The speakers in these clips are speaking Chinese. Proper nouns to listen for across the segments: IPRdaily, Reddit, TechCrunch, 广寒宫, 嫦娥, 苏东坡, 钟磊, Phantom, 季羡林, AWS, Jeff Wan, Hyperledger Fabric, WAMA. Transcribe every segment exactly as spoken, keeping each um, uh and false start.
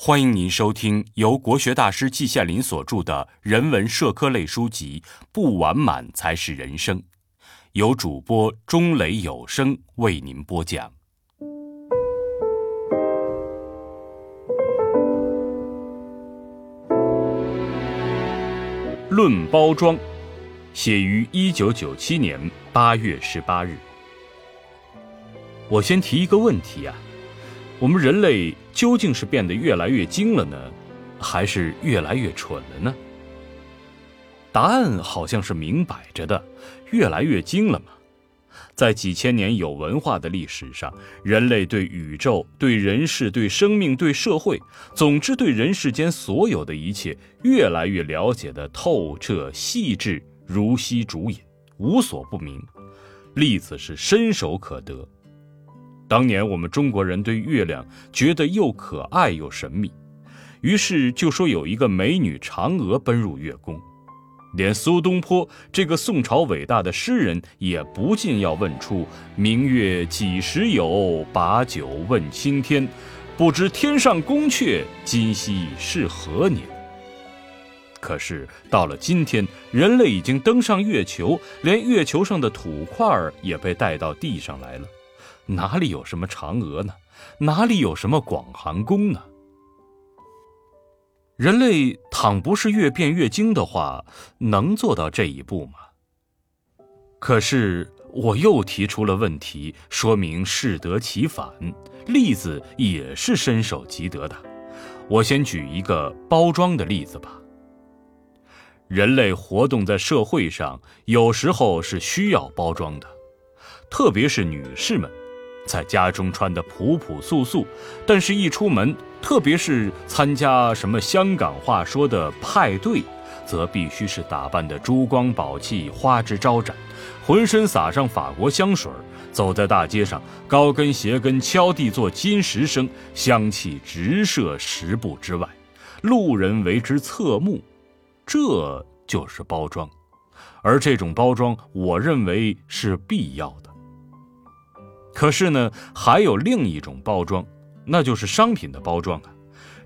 欢迎您收听由国学大师季羡林所著的人文社科类书籍《不完满才是人生》，由主播钟磊有声为您播讲。论包装，写于一九九七年八月十八日。我先提一个问题啊，我们人类究竟是变得越来越精了呢，还是越来越蠢了呢？答案好像是明摆着的，越来越精了嘛。在几千年有文化的历史上，人类对宇宙、对人世、对生命、对社会，总之对人世间所有的一切，越来越了解的透彻细致，如吸竹饮，无所不明，例子是伸手可得。当年我们中国人对月亮觉得又可爱又神秘，于是就说有一个美女嫦娥奔入月宫，连苏东坡这个宋朝伟大的诗人也不禁要问出明月几时有，把酒问青天，不知天上宫阙，今夕是何年。可是到了今天，人类已经登上月球，连月球上的土块也被带到地上来了，哪里有什么嫦娥呢？哪里有什么广寒宫呢？人类倘不是越变越精的话，能做到这一步吗？可是我又提出了问题，说明适得其反，例子也是伸手即得的。我先举一个包装的例子吧。人类活动在社会上，有时候是需要包装的，特别是女士们在家中穿得朴朴素素，但是一出门，特别是参加什么香港话说的派对，则必须是打扮得珠光宝气，花枝招展，浑身撒上法国香水，走在大街上，高跟鞋跟敲地做金石声，香气直射十步之外，路人为之侧目，这就是包装。而这种包装，我认为是必要的。可是呢，还有另一种包装，那就是商品的包装啊。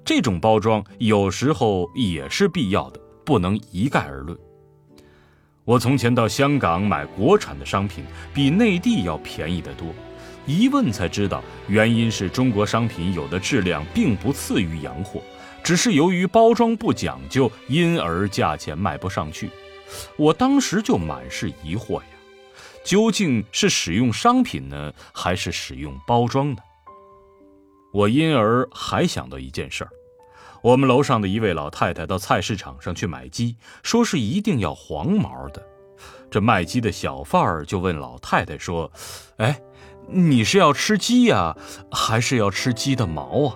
这种包装有时候也是必要的，不能一概而论。我从前到香港买国产的商品，比内地要便宜得多。一问才知道，原因是中国商品有的质量并不次于洋货，只是由于包装不讲究，因而价钱卖不上去。我当时就满是疑惑呀。究竟是使用商品呢，还是使用包装呢？我因而还想到一件事儿，我们楼上的一位老太太到菜市场上去买鸡，说是一定要黄毛的。这卖鸡的小贩儿就问老太太说：“哎，你是要吃鸡呀，还是要吃鸡的毛啊？”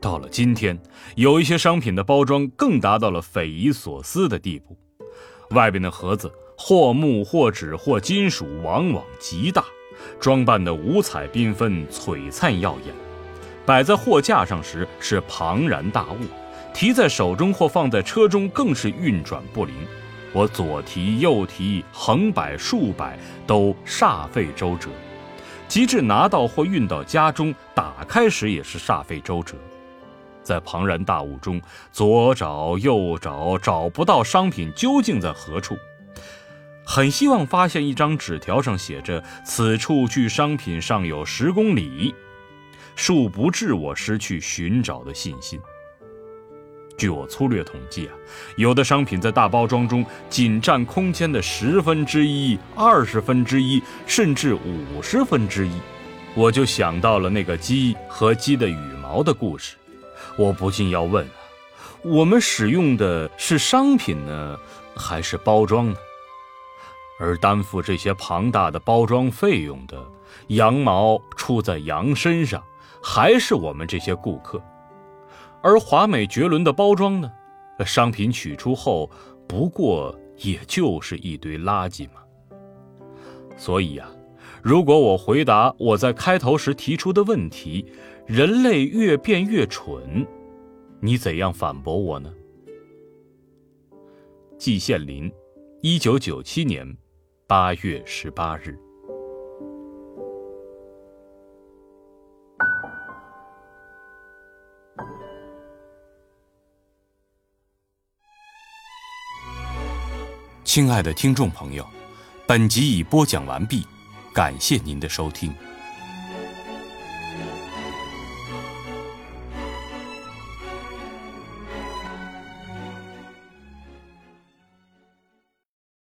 到了今天，有一些商品的包装更达到了匪夷所思的地步，外边的盒子或木或纸或金属，往往极大，装扮得五彩缤纷，璀璨耀眼，摆在货架上时是庞然大物，提在手中或放在车中更是运转不灵。我左提右提，横摆竖摆，都煞费周折，及至拿到或运到家中，打开时也是煞费周折。在庞然大物中左找右找，找不到商品究竟在何处，很希望发现一张纸条上写着此处距商品尚有十公里，恕不致我失去寻找的信心。据我粗略统计啊，有的商品在大包装中仅占空间的十分之一、二十分之一，甚至五十分之一。我就想到了那个鸡和鸡的羽毛的故事，我不禁要问啊，我们使用的是商品呢，还是包装呢？而担负这些庞大的包装费用的，羊毛出在羊身上，还是我们这些顾客。而华美绝伦的包装呢，商品取出后不过也就是一堆垃圾嘛。所以啊，如果我回答我在开头时提出的问题，人类越变越蠢，你怎样反驳我呢？季羡林，一九九七年八月十八日。亲爱的听众朋友，本集已播讲完毕，感谢您的收听。